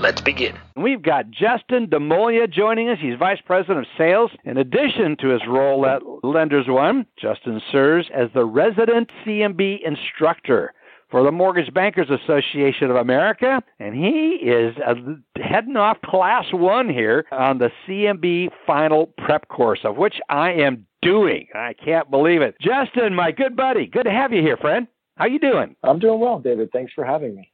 Let's begin. We've got Justin Demola joining us. He's Vice President of Sales. In addition to his role at Lenders One, Justin serves as the resident CMB instructor for the Mortgage Bankers Association of America, and he is heading off Class 1 here on the CMB final prep course, of which I am doing. I can't believe it. Justin, my good buddy, good to have you here, friend. How you doing? I'm doing well, David. Thanks for having me.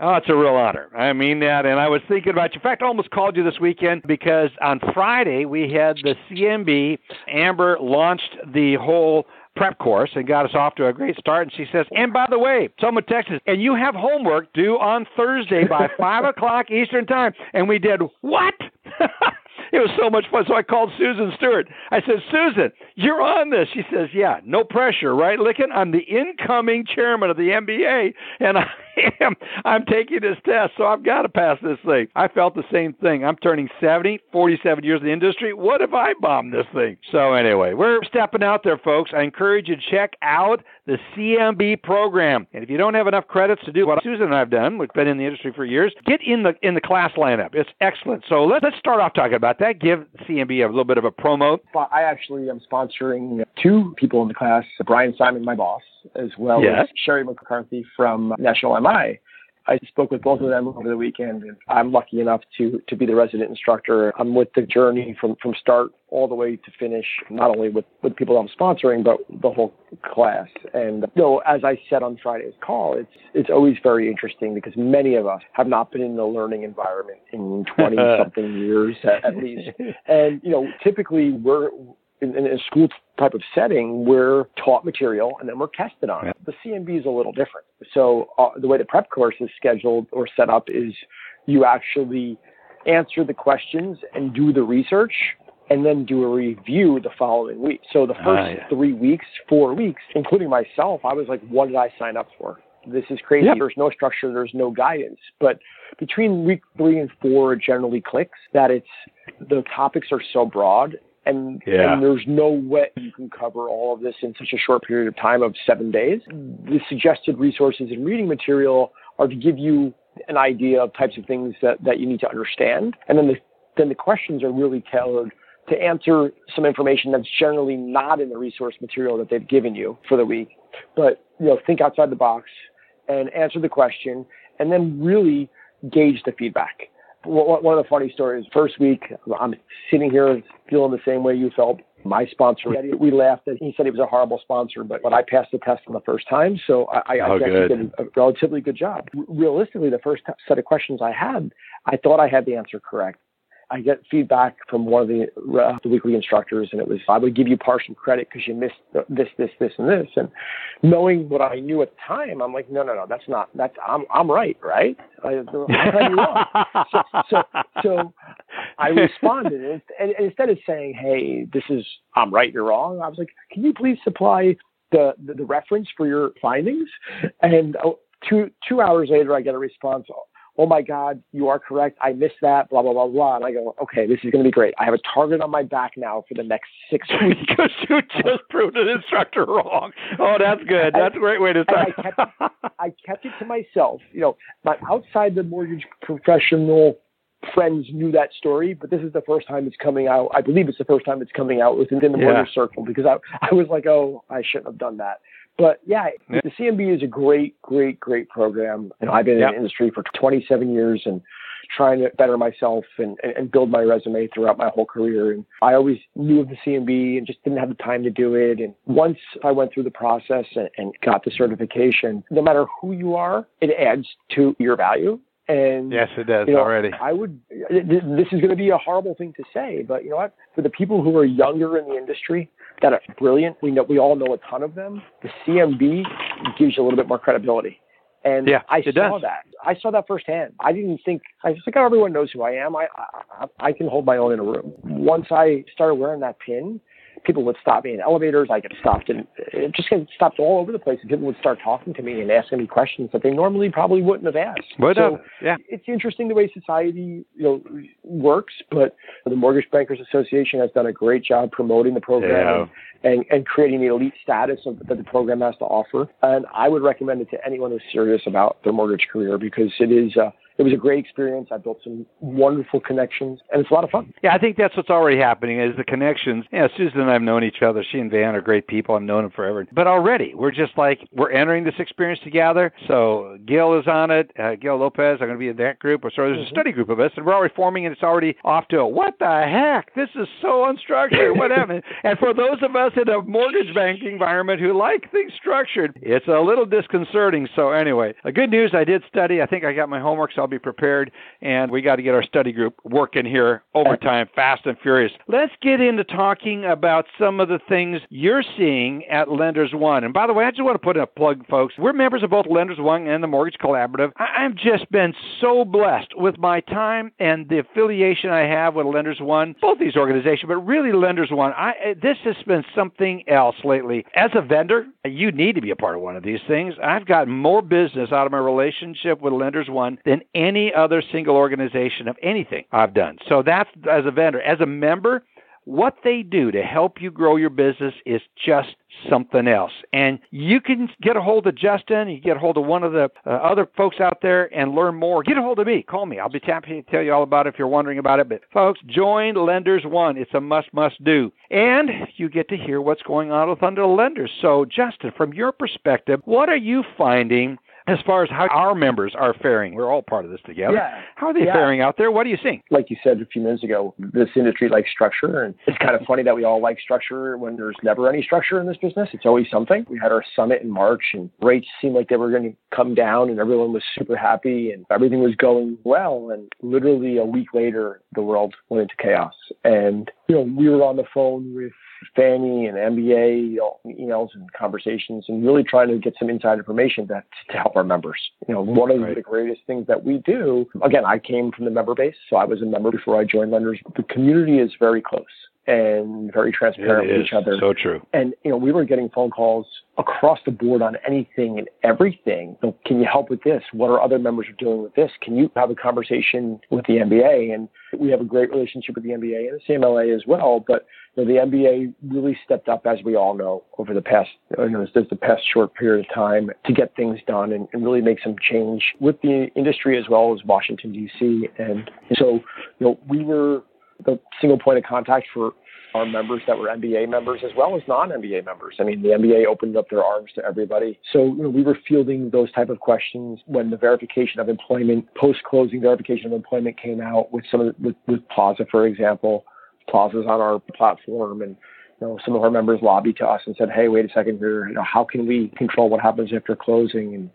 Oh, it's a real honor. I mean that, and I was thinking about you. In fact, I almost called you this weekend because on Friday we had the CMB. Amber launched the whole prep course and got us off to a great start. And she says, and by the way, Selma, Texas, and you have homework due on Thursday by 5 o'clock Eastern time. And we did, what? It was so much fun. So I called Susan Stewart. I said, Susan, you're on this. She says, yeah, no pressure, right, Lykken? I'm the incoming chairman of the MBA, and I'm taking this test, so I've got to pass this thing. I felt the same thing. I'm turning 70, 47 years in the industry. What if I bombed this thing? So anyway, we're stepping out there, folks. I encourage you to check out the CMB program. And if you don't have enough credits to do what Susan and I have done, we've been in the industry for years, get in the class lineup. It's excellent. So let's start off talking about that. Give CMB a little bit of a promo. I actually am sponsoring two people in the class, Brian Simon, my boss, as well as Sherry McCarthy from National I. I spoke with both of them over the weekend, and I'm lucky enough to be the resident instructor. I'm with the journey from start all the way to finish, not only with people I'm sponsoring, but the whole class. And so, as I said on Friday's call, it's always very interesting because many of us have not been in the learning environment in 20-something years at least. And, typically we're in a school type of setting, we're taught material and then we're tested on it. The CMB is a little different. So the way the prep course is scheduled or set up is you actually answer the questions and do the research and then do a review the following week. So the first 3 weeks, 4 weeks, including myself, I was like, what did I sign up for? This is crazy. Yep. There's no structure. There's no guidance. But between week 3 and 4, it generally clicks that the topics are so broad. And there's no way you can cover all of this in such a short period of time of 7 days. The suggested resources and reading material are to give you an idea of types of things that you need to understand. And then the questions are really tailored to answer some information that's generally not in the resource material that they've given you for the week. But, think outside the box and answer the question and then really gauge the feedback. One of the funny stories, first week, I'm sitting here feeling the same way you felt. My sponsor, we laughed at, he said he was a horrible sponsor, but I passed the test on the first time, so I did a relatively good job. Realistically, the first set of questions I had, I thought I had the answer correct. I get feedback from one of the weekly instructors, and it was, I would give you partial credit because you missed this, and this. And knowing what I knew at the time, I'm like, no, I'm right, right? So I responded, and instead of saying, hey, I'm right, you're wrong, I was like, can you please supply the reference for your findings? And two hours later, I get a response, oh my God, you are correct. I missed that, blah, blah, blah, blah. And I go, okay, this is going to be great. I have a target on my back now for the next 6 weeks. Because you just proved an instructor wrong. Oh, that's good. That's a great way to start. I kept it to myself. But outside the mortgage professional friends knew that story, but this is the first time it's coming out. I believe it's the first time it's coming out within the mortgage circle because I was like, oh, I shouldn't have done that. But the CMB is a great, great, great program. And I've been in the industry for 27 years and trying to better myself and build my resume throughout my whole career. And I always knew of the CMB and just didn't have the time to do it. And once I went through the process and got the certification, no matter who you are, it adds to your value. And yes, it does already. This is going to be a horrible thing to say, but you know what? For the people who are younger in the industry that are brilliant, we all know a ton of them. The CMB gives you a little bit more credibility. And yeah, I saw that firsthand. I just think everyone knows who I am. I can hold my own in a room. Once I started wearing that pin, people would stop me in elevators. I get stopped and it just gets stopped all over the place. And people would start talking to me and asking me questions that they normally probably wouldn't have asked. It's interesting the way society, works, but the Mortgage Bankers Association has done a great job promoting the program and creating the elite status that the program has to offer. And I would recommend it to anyone who's serious about their mortgage career, because it was a great experience. I built some wonderful connections, and it's a lot of fun. Yeah, I think that's what's already happening is the connections. Yeah, Susan and I have known each other. She and Van are great people. I've known them forever. But already, we're entering this experience together. So Gil is on it. Gil Lopez, I'm going to be in that group. So there's a study group of us, and we're already forming, and it's already off to what the heck? This is so unstructured. What happened? And for those of us in a mortgage banking environment who like things structured, it's a little disconcerting. So anyway, the good news, I did study. I think I got my homework, so I'll be prepared, and we got to get our study group working here overtime, fast and furious. Let's get into talking about some of the things you're seeing at Lenders One. And by the way, I just want to put in a plug, folks. We're members of both Lenders One and the Mortgage Collaborative. I've just been so blessed with my time and the affiliation I have with Lenders One, both these organizations, but really Lenders One. This has been something else lately. As a vendor, you need to be a part of one of these things. I've got more business out of my relationship with Lenders One than any other single organization of anything I've done. So that's as a vendor. As a member, what they do to help you grow your business is just something else. And you can get a hold of Justin, you can get a hold of one of the other folks out there and learn more. Get a hold of me. Call me. I'll be happy to tell you all about it if you're wondering about it. But folks, join Lenders One. It's a must do. And you get to hear what's going on with under lenders. So Justin, from your perspective, what are you finding as far as how our members are faring? We're all part of this together. Yeah. How are they faring out there? What are you seeing? Like you said a few minutes ago, this industry likes structure, and it's kind of funny that we all like structure when there's never any structure in this business. It's always something. We had our summit in March, and rates seemed like they were going to come down, and everyone was super happy, and everything was going well, and literally a week later, the world went into chaos. And we were on the phone with Fannie and MBA, emails and conversations, and really trying to get some inside information to help our members. One of the greatest things that we do, again, I came from the member base, so I was a member before I joined Lenders. The community is very close and very transparent with each other. So true. And, we were getting phone calls across the board on anything and everything. So can you help with this? What are other members are doing with this? Can you have a conversation with the MBA? And we have a great relationship with the MBA and the CMLA as well. But the MBA really stepped up, as we all know, over the past, the past short period of time to get things done and really make some change with the industry as well as Washington, D.C. And so, we were the single point of contact for our members that were MBA members as well as non-MBA members. I mean, the MBA opened up their arms to everybody. So we were fielding those type of questions when the verification of employment, post-closing verification of employment came out with Plaza, for example. Plaza's on our platform, and some of our members lobbied to us and said, hey, wait a second here, how can we control what happens after closing? And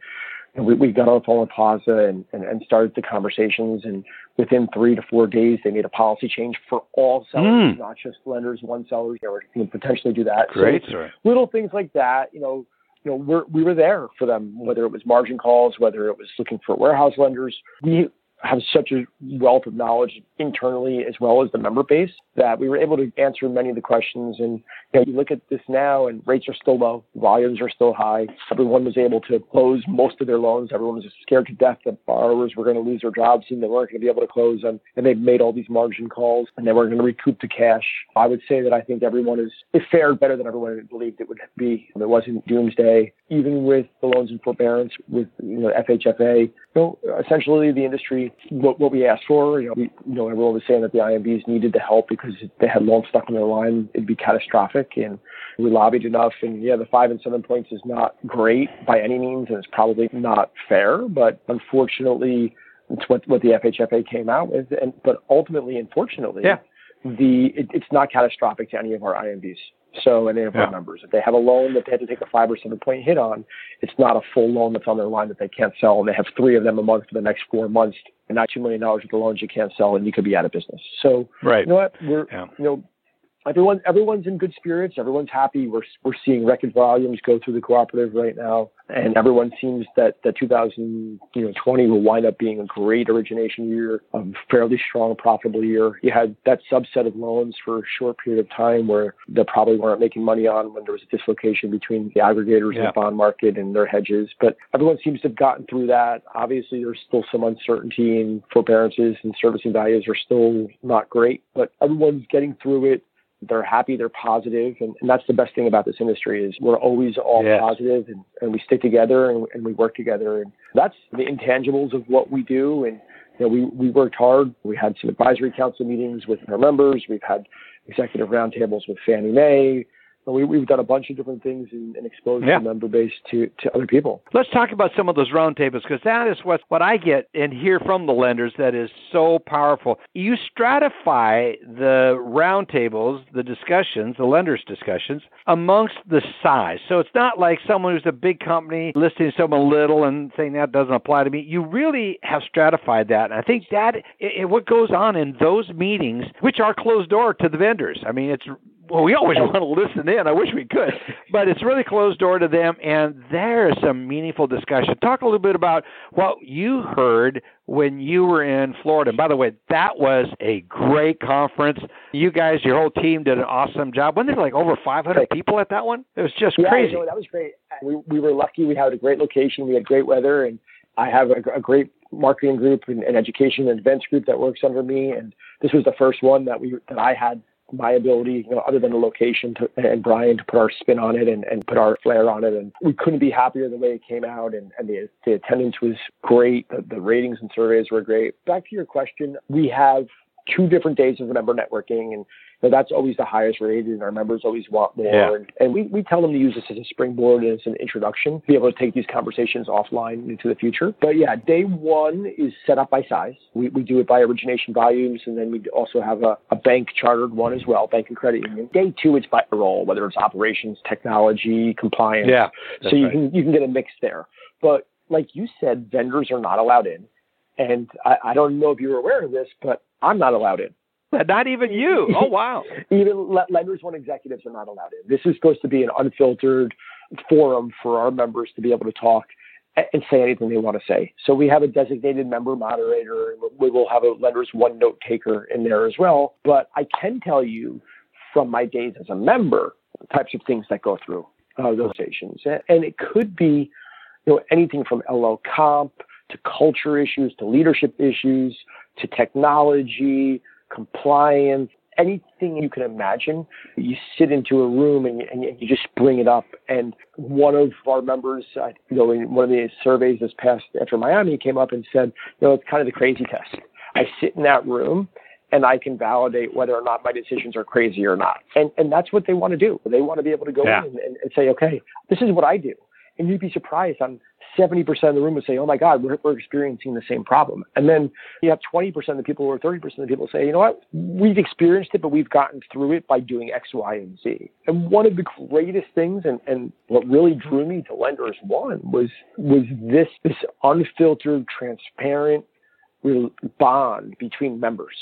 we got on the phone with Plaza and started the conversations. And within 3 to 4 days, they made a policy change for all sellers, not just lenders, one sellers. They would potentially do that. Great. So little things like that, we were there for them, whether it was margin calls, whether it was looking for warehouse lenders. We have such a wealth of knowledge internally as well as the member base that we were able to answer many of the questions. And you look at this now, and rates are still low, volumes are still high. Everyone was able to close most of their loans. Everyone was scared to death that borrowers were going to lose their jobs and they weren't going to be able to close them. And they've made all these margin calls and they weren't going to recoup the cash. I would say that I think everyone it fared better than everyone believed it would be. It wasn't doomsday. Even with the loans in forbearance, with FHFA, essentially the industry, what we asked for, everyone was saying that the IMBs needed the help because if they had loans stuck on their line, it'd be catastrophic. And we lobbied enough. And the 5 and 7 points is not great by any means, and it's probably not fair. But unfortunately, it's what the FHFA came out with. But ultimately, unfortunately, it's not catastrophic to any of our IMBs. So, and they have our members. If they have a loan that they had to take a 5 or 7 point hit on, it's not a full loan that's on their line that they can't sell, and they have 3 of them a month for the next 4 months, and not $2 million worth of loans you can't sell, and you could be out of business. So, you know what? everyone's in good spirits. Everyone's happy. We're seeing record volumes go through the cooperative right now, and everyone seems that 2020 will wind up being a great origination year, a fairly strong, profitable year. You had that subset of loans for a short period of time where they probably weren't making money on when there was a dislocation between the aggregators and the bond market and their hedges. But everyone seems to have gotten through that. Obviously, there's still some uncertainty, and forbearances and servicing values are still not great, but everyone's getting through it. They're happy, they're positive, and that's the best thing about this industry is we're always all positive, and we stick together and we work together. And that's the intangibles of what we do. And we worked hard. We had some advisory council meetings with our members. We've had executive roundtables with Fannie Mae. We've done a bunch of different things and exposed the member base to other people. Let's talk about some of those roundtables, because that is what I get and hear from the lenders that is so powerful. You stratify the roundtables, the discussions, the lenders' discussions, amongst the size. So it's not like someone who's a big company listening to someone little and saying that doesn't apply to me. You really have stratified that. And I think that what goes on in those meetings, which are closed door to the vendors. I mean, we always want to listen in. I wish we could. But it's really closed door to them, and there is some meaningful discussion. Talk a little bit about what you heard when you were in Florida. And by the way, that was a great conference. You guys, your whole team did an awesome job. Wasn't there like over 500 people at that one? It was just crazy. Yeah, that was great. We were lucky. We had a great location. We had great weather, and I have a great marketing group and education and events group that works under me. And this was the first one that I had my ability, other than the location and Brian, to put our spin on it and put our flair on it. And we couldn't be happier the way it came out. And the attendance was great. The ratings and surveys were great. Back to your question, we have 2 different days of member networking, and that's always the highest rated, and our members always want more. Yeah. And we tell them to use this as a springboard and as an introduction, be able to take these conversations offline into the future. But day one is set up by size. We do it by origination volumes, and then we also have a bank chartered one as well, bank and credit union. Day 2, it's by role, whether it's operations, technology, compliance. Yeah, so you can get a mix there. But like you said, vendors are not allowed in. And I don't know if you were aware of this, but I'm not allowed in. Not even you. Oh, wow. Even Lenders One executives are not allowed in. This is supposed to be an unfiltered forum for our members to be able to talk and say anything they want to say. So we have a designated member moderator. We will have a Lenders One note taker in there as well. But I can tell you from my days as a member, the types of things that go through those stations. And it could be anything from LO comp to culture issues, to leadership issues, to technology, compliance, anything you can imagine. You sit into a room and you just bring it up. And one of our members, in one of the surveys this past after Miami, came up and said, it's kind of the crazy test. I sit in that room and I can validate whether or not my decisions are crazy or not. And that's what they want to do. They want to be able to go in and say, okay, this is what I do. And you'd be surprised on 70% of the room would say, oh, my God, we're experiencing the same problem. And then you have 20% of the people or 30% of the people say, you know what, we've experienced it, but we've gotten through it by doing X, Y, and Z. And one of the greatest things and what really drew me to Lenders One was this unfiltered, transparent bond between members.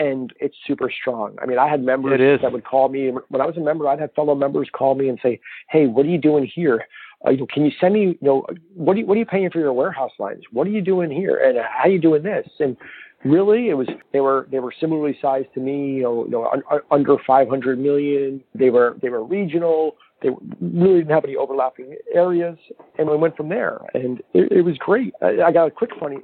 And it's super strong. I mean, I had members that would call me. When I was a member, I'd have fellow members call me and say, hey, what are you doing here? Can you send me, what are you paying for your warehouse lines? What are you doing here? And how are you doing this? And really, they were similarly sized to me, under 500 million. They were regional. They really didn't have any overlapping areas. And we went from there. And it was great. I got a quick funny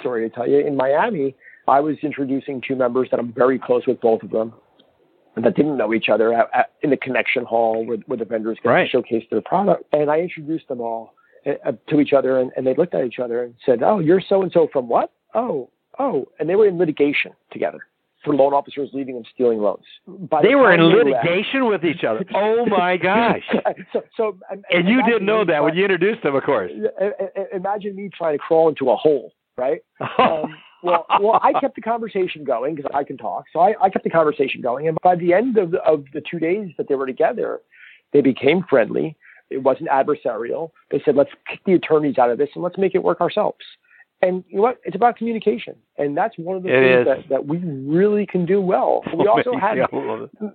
story to tell you. In Miami, I was introducing 2 members that I'm very close with, both of them, that didn't know each other in the connection hall where the vendors could showcase their product. And I introduced them all to each other, and they looked at each other and said, oh, you're so-and-so from what? Oh. And they were in litigation together for loan officers leaving and stealing loans. They were in litigation with each other. Oh, my gosh. And you didn't know that when you introduced them, of course. Imagine me trying to crawl into a hole, right? Well, I kept the conversation going because I can talk. So I kept the conversation going. And by the end of the 2 days that they were together, they became friendly. It wasn't adversarial. They said, let's kick the attorneys out of this and let's make it work ourselves. And you know what? It's about communication. And that's one of the things that we really can do well. We also had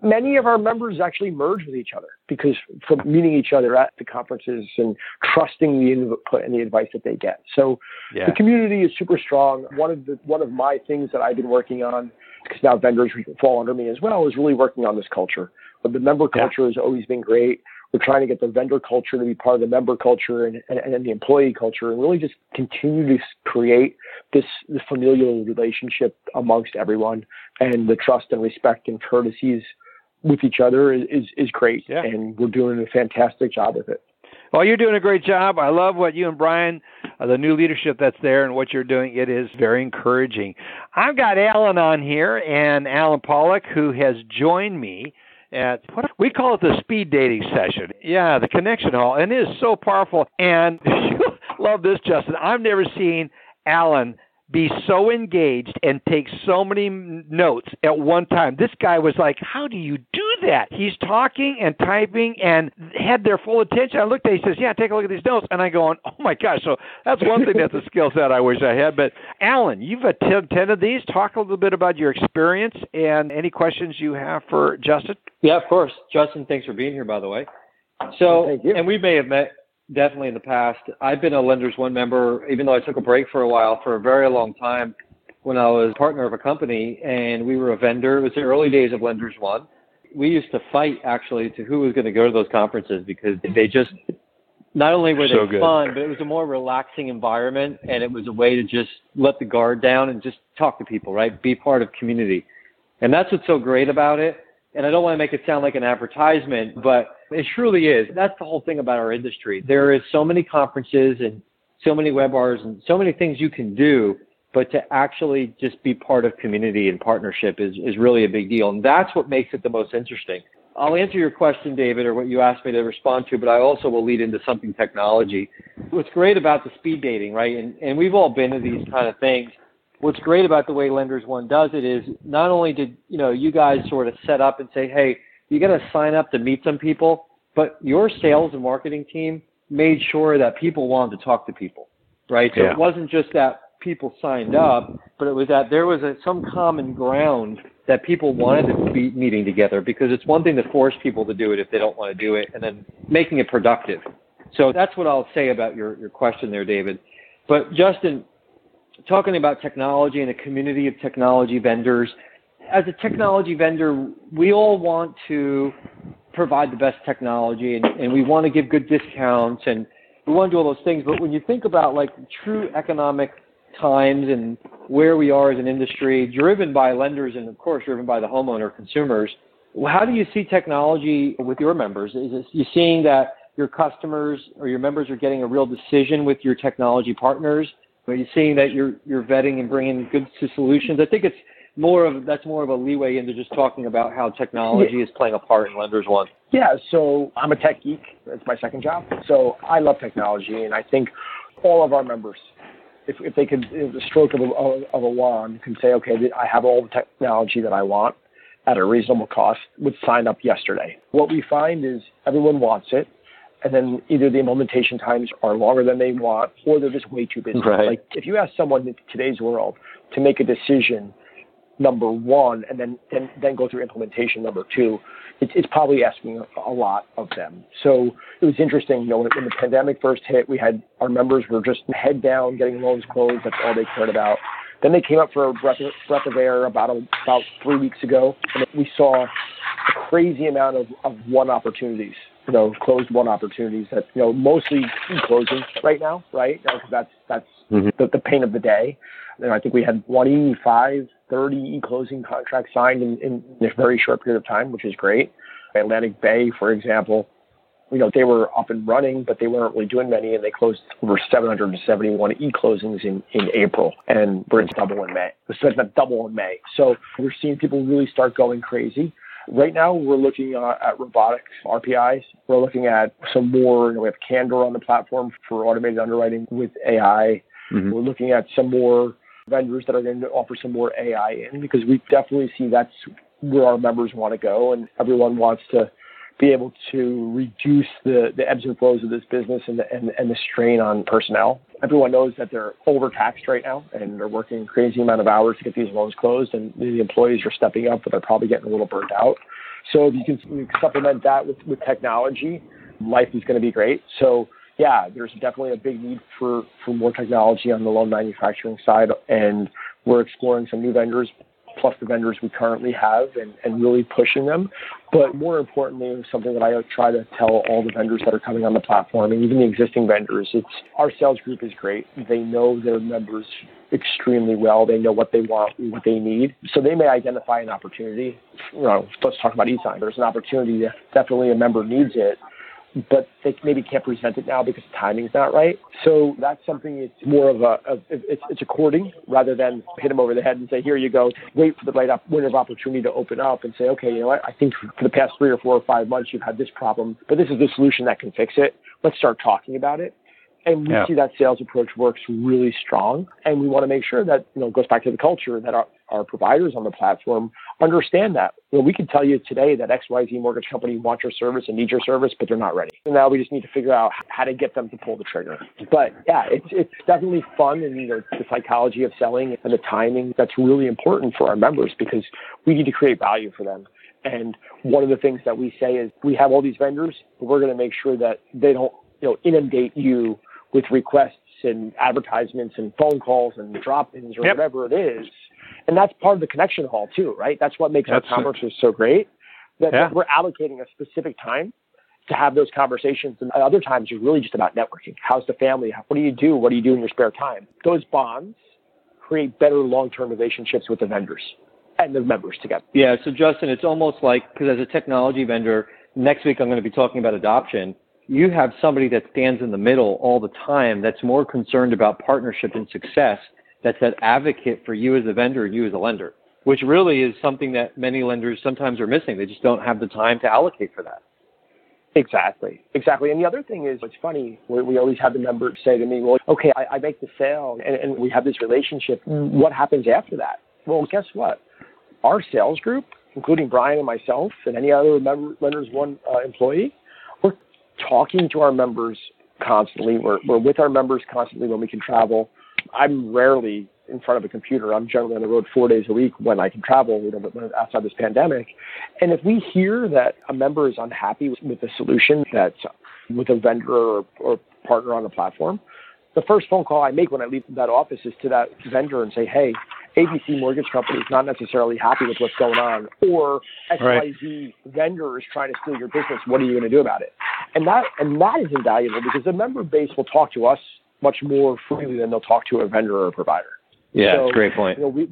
many of our members actually merge with each other because from meeting each other at the conferences and trusting the input and the advice that they get. So the community is super strong. One of my things that I've been working on, because now vendors fall under me as well, is really working on this culture. But the member culture has always been great. We're trying to get the vendor culture to be part of the member culture and the employee culture, and really just continue to create this familial relationship amongst everyone. And the trust and respect and courtesies with each other is great. Yeah. And we're doing a fantastic job with it. Well, you're doing a great job. I love what you and Brian, the new leadership that's there and what you're doing. It is very encouraging. I've got Alan on here, and Alan Pollack, who has joined me at what we call it the speed dating session. Yeah, the connection hall. And it is so powerful. And love this, Justin. I've never seen Alan be so engaged and take so many notes at one time. This guy was like, how do you do that? He's talking and typing and had their full attention. I looked at it, he says, yeah, take a look at these notes. And I go, on, oh my gosh. So that's one thing, that's a skill set I wish I had. But Alan, you've attended these. Talk a little bit about your experience and any questions you have for Justin. Yeah, of course. Justin, thanks for being here, by the way. So, and we may have met definitely in the past. I've been a Lenders One member, even though I took a break for a while, for a very long time when I was partner of a company and we were a vendor. It was the early days of Lenders One. We used to fight actually to who was going to go to those conferences because they just, not only were they fun, but it was a more relaxing environment and it was a way to just let the guard down and just talk to people, right? Be part of community. And that's what's so great about it. And I don't want to make it sound like an advertisement, but it truly is. That's the whole thing about our industry. There is so many conferences and so many webinars and so many things you can do, but to actually just be part of community and partnership is really a big deal. And that's what makes it the most interesting. I'll answer your question, David, or what you asked me to respond to, but I also will lead into something technology. What's great about the speed dating, right? And we've all been to these kind of things. What's great about the way Lenders One does it is not only did, you guys sort of set up and say, hey, you got to sign up to meet some people, but your sales and marketing team made sure that people wanted to talk to people, right? So it wasn't just that people signed up, but it was that there was some common ground that people wanted to be meeting together, because it's one thing to force people to do it if they don't want to do it, and then making it productive. So that's what I'll say about your question there, David. But Justin, talking about technology and a community of technology vendors, as a technology vendor, we all want to provide the best technology and we want to give good discounts and we want to do all those things. But when you think about like true economic times and where we are as an industry, driven by lenders and of course driven by the homeowner consumers, how do you see technology with your members? Is you seeing that your customers or your members are getting a real decision with your technology partners? Are you seeing that you're vetting and bringing good solutions? I think it's more of a leeway into just talking about how technology is playing a part in Lenders One. Yeah, so I'm a tech geek. That's my second job. So I love technology, and I think all of our members, if they could, if the stroke of a wand, can say, okay, I have all the technology that I want at a reasonable cost, would sign up yesterday. What we find is everyone wants it, and then either the implementation times are longer than they want, or they're just way too busy. Right. Like if you ask someone in today's world to make a decision, number one, and then go through implementation number two, it's probably asking a lot of them. So it was interesting, when the pandemic first hit, we had our members were just head down, getting loans closed. That's all they cared about. Then they came up for a breath of air about 3 weeks ago, and we saw a crazy amount of one opportunities, closed one opportunities that, mostly closing right now, right? That's the pain of the day. And I think we had 30 e-closing contracts signed in a very short period of time, which is great. Atlantic Bay, for example, they were up and running, but they weren't really doing many, and they closed over 771 e-closings in April, and we're at double in May. So we're seeing people really start going crazy. Right now, we're looking at robotics, RPIs. We're looking at some more. We have Candor on the platform for automated underwriting with AI. Mm-hmm. We're looking at some more vendors that are going to offer some more AI in, because we definitely see that's where our members want to go, and everyone wants to be able to reduce the ebbs and flows of this business and the strain on personnel. Everyone knows that they're overtaxed right now and they're working a crazy amount of hours to get these loans closed, and the employees are stepping up, but they're probably getting a little burnt out. So if you can supplement that with technology, life is going to be great. So yeah, there's definitely a big need for more technology on the loan manufacturing side, and we're exploring some new vendors, plus the vendors we currently have, and really pushing them. But more importantly, something that I try to tell all the vendors that are coming on the platform, and even the existing vendors, it's our sales group is great. They know their members extremely well. They know what they want, what they need. So they may identify an opportunity. You know, let's talk about e-sign. There's an opportunity that definitely a member needs it, but they maybe can't present it now because the timing's not right. So that's something, it's more of it's according rather than hit them over the head and say, here you go, wait for the right window of opportunity to open up and say, okay, you know what, I think for the past 3 or 4 or 5 months you've had this problem, but this is the solution that can fix it. Let's start talking about it. And we see that sales approach works really strong. And we want to make sure that, you know, it goes back to the culture that our providers on the platform understand that. You know, we can tell you today that XYZ mortgage company wants your service and needs your service, but they're not ready. And now we just need to figure out how to get them to pull the trigger. But yeah, it's definitely fun, and you know, the psychology of selling and the timing, that's really important for our members because we need to create value for them. And one of the things that we say is we have all these vendors, but we're going to make sure that they don't, you know, inundate you with requests and advertisements and phone calls and drop-ins or whatever it is. And that's part of the connection hall too, right? That's what makes our conferences so great, that we're allocating a specific time to have those conversations. And other times you're really just about networking. How's the family? What do you do? What do you do in your spare time? Those bonds create better long-term relationships with the vendors and the members together. Yeah. So Justin, it's almost like, because as a technology vendor, next week I'm going to be talking about adoption. You have somebody that stands in the middle all the time that's more concerned about partnership and success, that's that advocate for you as a vendor and you as a lender, which really is something that many lenders sometimes are missing. They just don't have the time to allocate for that. Exactly. And the other thing is, it's funny, we always have the members say to me, well, okay, I make the sale and we have this relationship. What happens after that? Well, guess what? Our sales group, including Brian and myself and any other Lenders One employee, we're talking to our members constantly. We're with our members constantly when we can travel. I'm rarely in front of a computer. I'm generally on the road 4 days a week when I can travel, you know, outside this pandemic. And if we hear that a member is unhappy with the solution that's with a vendor or partner on the platform, the first phone call I make when I leave that office is to that vendor and say, hey, ABC Mortgage Company is not necessarily happy with what's going on, or XYZ vendor is trying to steal your business. What are you going to do about it? And that is invaluable, because the member base will talk to us much more freely than they'll talk to a vendor or a provider. Yeah, so, that's a great point. You know, we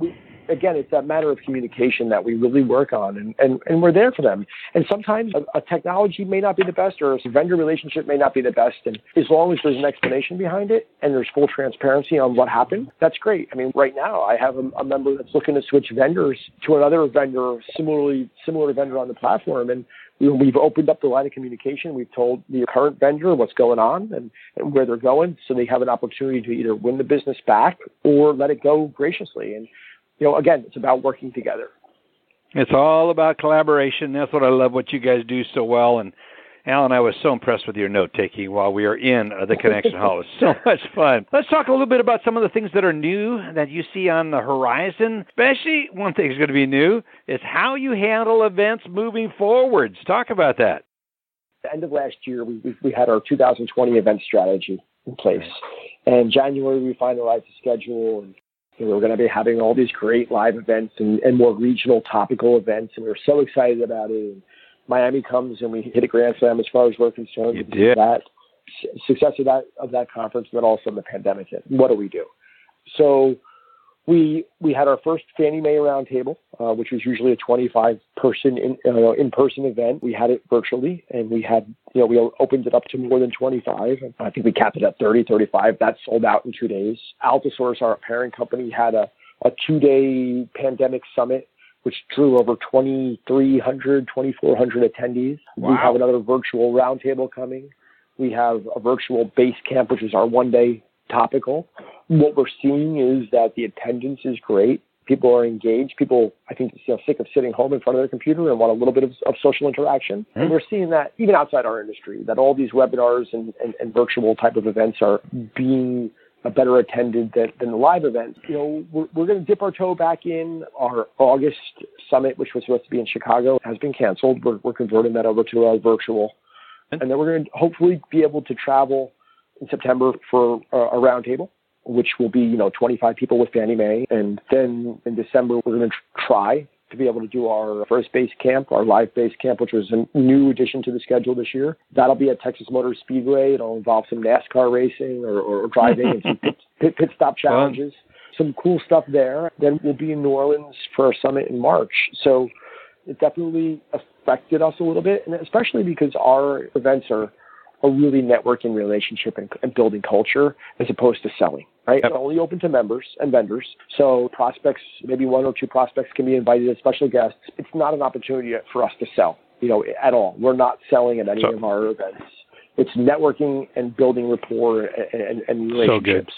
again, it's that matter of communication that we really work on, and we're there for them. And sometimes a technology may not be the best, or a vendor relationship may not be the best. And as long as there's an explanation behind it and there's full transparency on what happened, that's great. I mean, right now I have a member that's looking to switch vendors to another vendor, similar vendor on the platform. And we've opened up the line of communication. We've told the current vendor what's going on and where they're going, so they have an opportunity to either win the business back or let it go graciously. And, you know, again, it's about working together. It's all about collaboration. That's what I love, what you guys do so well. And Alan, I was so impressed with your note-taking while we are in the Connection Hall. It was so much fun. Let's talk a little bit about some of the things that are new that you see on the horizon. Especially one thing is going to be new is how you handle events moving forwards. Talk about that. At the end of last year, we had our 2020 event strategy in place. And in January, we finalized the schedule, and we were going to be having all these great live events and more regional topical events. And we were so excited about it. And Miami comes and we hit a grand slam as far as we're concerned. You did. That success of that conference, and then also the pandemic hit. What do we do? So we had our first Fannie Mae roundtable, which was usually a 25-person in-person event. We had it virtually, and we had, you know, we opened it up to more than 25. I think we capped it at 30, 35. That sold out in 2 days. Altisource, our parent company, had a 2-day pandemic summit, which drew over 2,300, 2,400 attendees. Wow. We have another virtual roundtable coming. We have a virtual base camp, which is our 1-day topical. What we're seeing is that the attendance is great. People are engaged. People, I think, sick of sitting home in front of their computer and want a little bit of social interaction. And we're seeing that even outside our industry, that all these webinars and virtual type of events are being better attended than the live events. You know, we're going to dip our toe back in. Our August summit, which was supposed to be in Chicago, has been canceled. We're converting that over to a virtual. And then we're going to hopefully be able to travel in September for a roundtable, which will be, 25 people with Fannie Mae. And then in December, we're going to try to be able to do our first base camp, our live base camp, which was a new addition to the schedule this year. That'll be at Texas Motor Speedway. It'll involve some NASCAR racing or driving and some pit stop challenges, some cool stuff there. Then we'll be in New Orleans for our summit in March. So it definitely affected us a little bit, and especially because our events are really networking, relationship, and building culture as opposed to selling, right? Yep. It's only open to members and vendors. So prospects, maybe one or two prospects can be invited as special guests. It's not an opportunity for us to sell, at all. We're not selling at any of our events. It's networking and building rapport and relationships.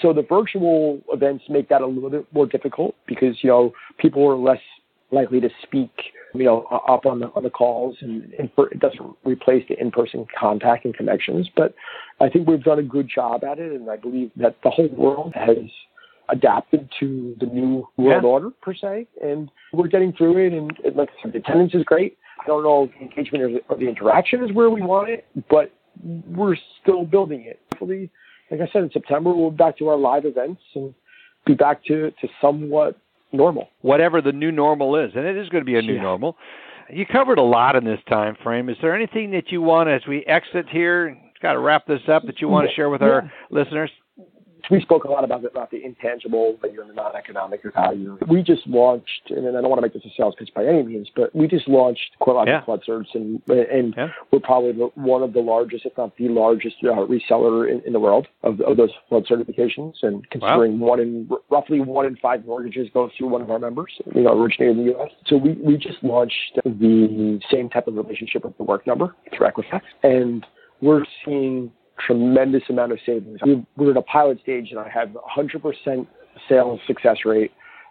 So the virtual events make that a little bit more difficult because, people are less likely to speak, up on the calls, and it doesn't replace the in-person contact and connections. But I think we've done a good job at it, and I believe that the whole world has adapted to the new world order, per se, and we're getting through it. And like I said, the attendance is great. I don't know if the engagement or the interaction is where we want it, but we're still building it. Hopefully, like I said, in September, we'll be back to our live events and be back to somewhat normal, whatever the new normal is, and it is going to be a new normal. You covered a lot in this time frame. Is there anything that you want, as we exit here, got to wrap this up, that you want to share with our listeners? We spoke a lot about the intangible, but you're non-economic value. We just launched, and I don't want to make this a sales pitch by any means, but we just launched CoreLogic Flood Search, and we're probably one of the largest, if not the largest, reseller in the world of those flood certifications. And considering roughly 1 in 5 mortgages goes through one of our members, originated in the U.S. So we just launched the same type of relationship with the Work Number through Equifax, and we're seeing tremendous amount of savings. We're at a pilot stage, and I have 100% sales success rate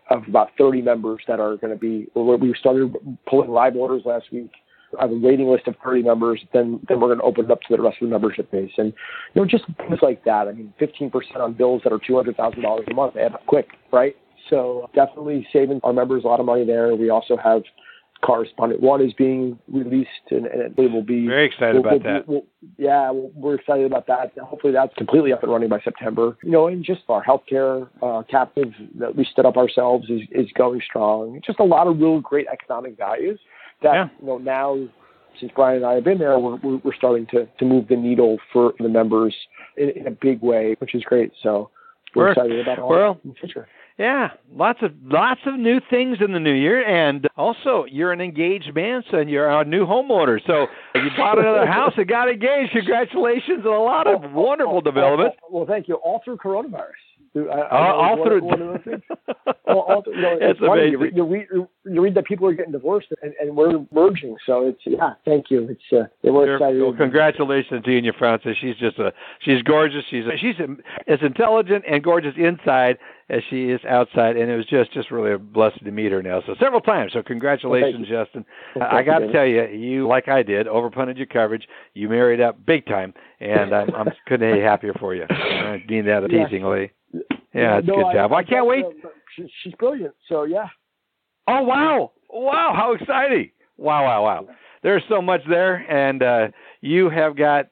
of about 30 members that are going to be. We started pulling live orders last week. I have a waiting list of 30 members. Then we're going to open it up to the rest of the membership base, and just things like that. I mean, 15% on bills that are $200,000 a month add up quick, right? So definitely saving our members a lot of money there. We also have Correspondent One is being released, and they will be very excited about that. We're excited about that. Hopefully, that's completely up and running by September. And just our healthcare captive that we stood up ourselves is going strong. Just a lot of real great economic values that now, since Brian and I have been there, we're starting to move the needle for the members in a big way, which is great. So we're excited about all that in the future. Yeah, lots of new things in the new year, and also you're an engaged man, so you're a new homeowner. So you bought another house and got engaged. Congratulations on a lot of wonderful developments. Well, thank you. All through coronavirus. It's funny. You read that people are getting divorced, and we're merging. So thank you. We're excited. Well, congratulations to you and your Frances. She's gorgeous. She's as intelligent and gorgeous inside as she is outside, and it was just really a blessing to meet her now. So several times. So congratulations, Justin. I got to tell you, you, like I did, overpunted your coverage. You married up big time, and I couldn't be happier for you. I mean that teasingly. Yeah, that's a good job. I can't wait. She's brilliant. So Oh wow! Wow! How exciting! Wow! Wow! Wow! There's so much there, and you got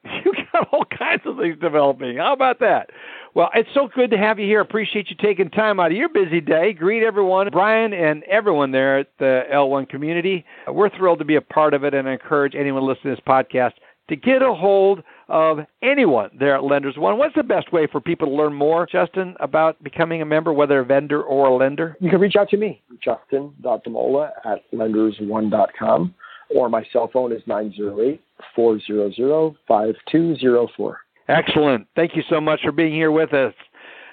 all kinds of things developing. How about that? Well, it's so good to have you here. Appreciate you taking time out of your busy day. Greet everyone, Brian, and everyone there at the L1 community. We're thrilled to be a part of it, and I encourage anyone listening to this podcast to get a hold of anyone there at Lenders One. What's the best way for people to learn more, Justin, about becoming a member, whether a vendor or a lender? You can reach out to me, justin.demola@lendersone.com, or my cell phone is 908-400-5204. Excellent. Thank you so much for being here with us.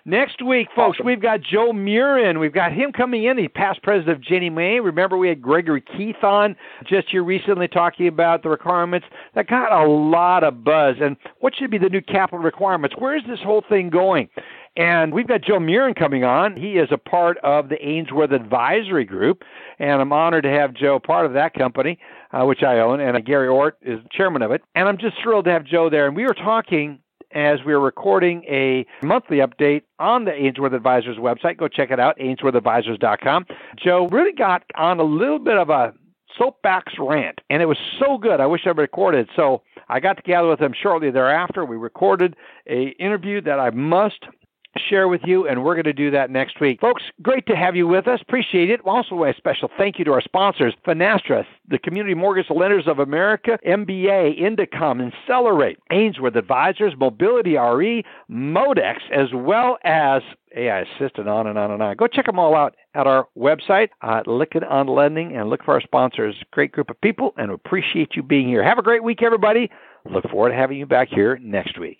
Next week, folks, awesome. We've got Joe Murin. We've got him coming in, the past president of Ginnie Mae. Remember, we had Gregory Keith on just here recently talking about the requirements. That got a lot of buzz. And what should be the new capital requirements? Where is this whole thing going? And we've got Joe Murin coming on. He is a part of the Ainsworth Advisory Group, and I'm honored to have Joe part of that company, which I own, and Gary Ort is chairman of it. And I'm just thrilled to have Joe there. And we were talking as we were recording a monthly update on the Ainsworth Advisors website. Go check it out, AinsworthAdvisors.com. Joe really got on a little bit of a soapbox rant, and it was so good. I wish I recorded. So I got together with him shortly thereafter. We recorded an interview that I must share with you, and we're going to do that next week. Folks, great to have you with us. Appreciate it. Also, a special thank you to our sponsors, Finastra, the Community Mortgage Lenders of America, MBA, Indicom, Accelerate, Ainsworth Advisors, Mobility RE, Modex, as well as AI Assistant, on and on and on. Go check them all out at our website, Lykken on Lending, and look for our sponsors. Great group of people, and we appreciate you being here. Have a great week, everybody. Look forward to having you back here next week.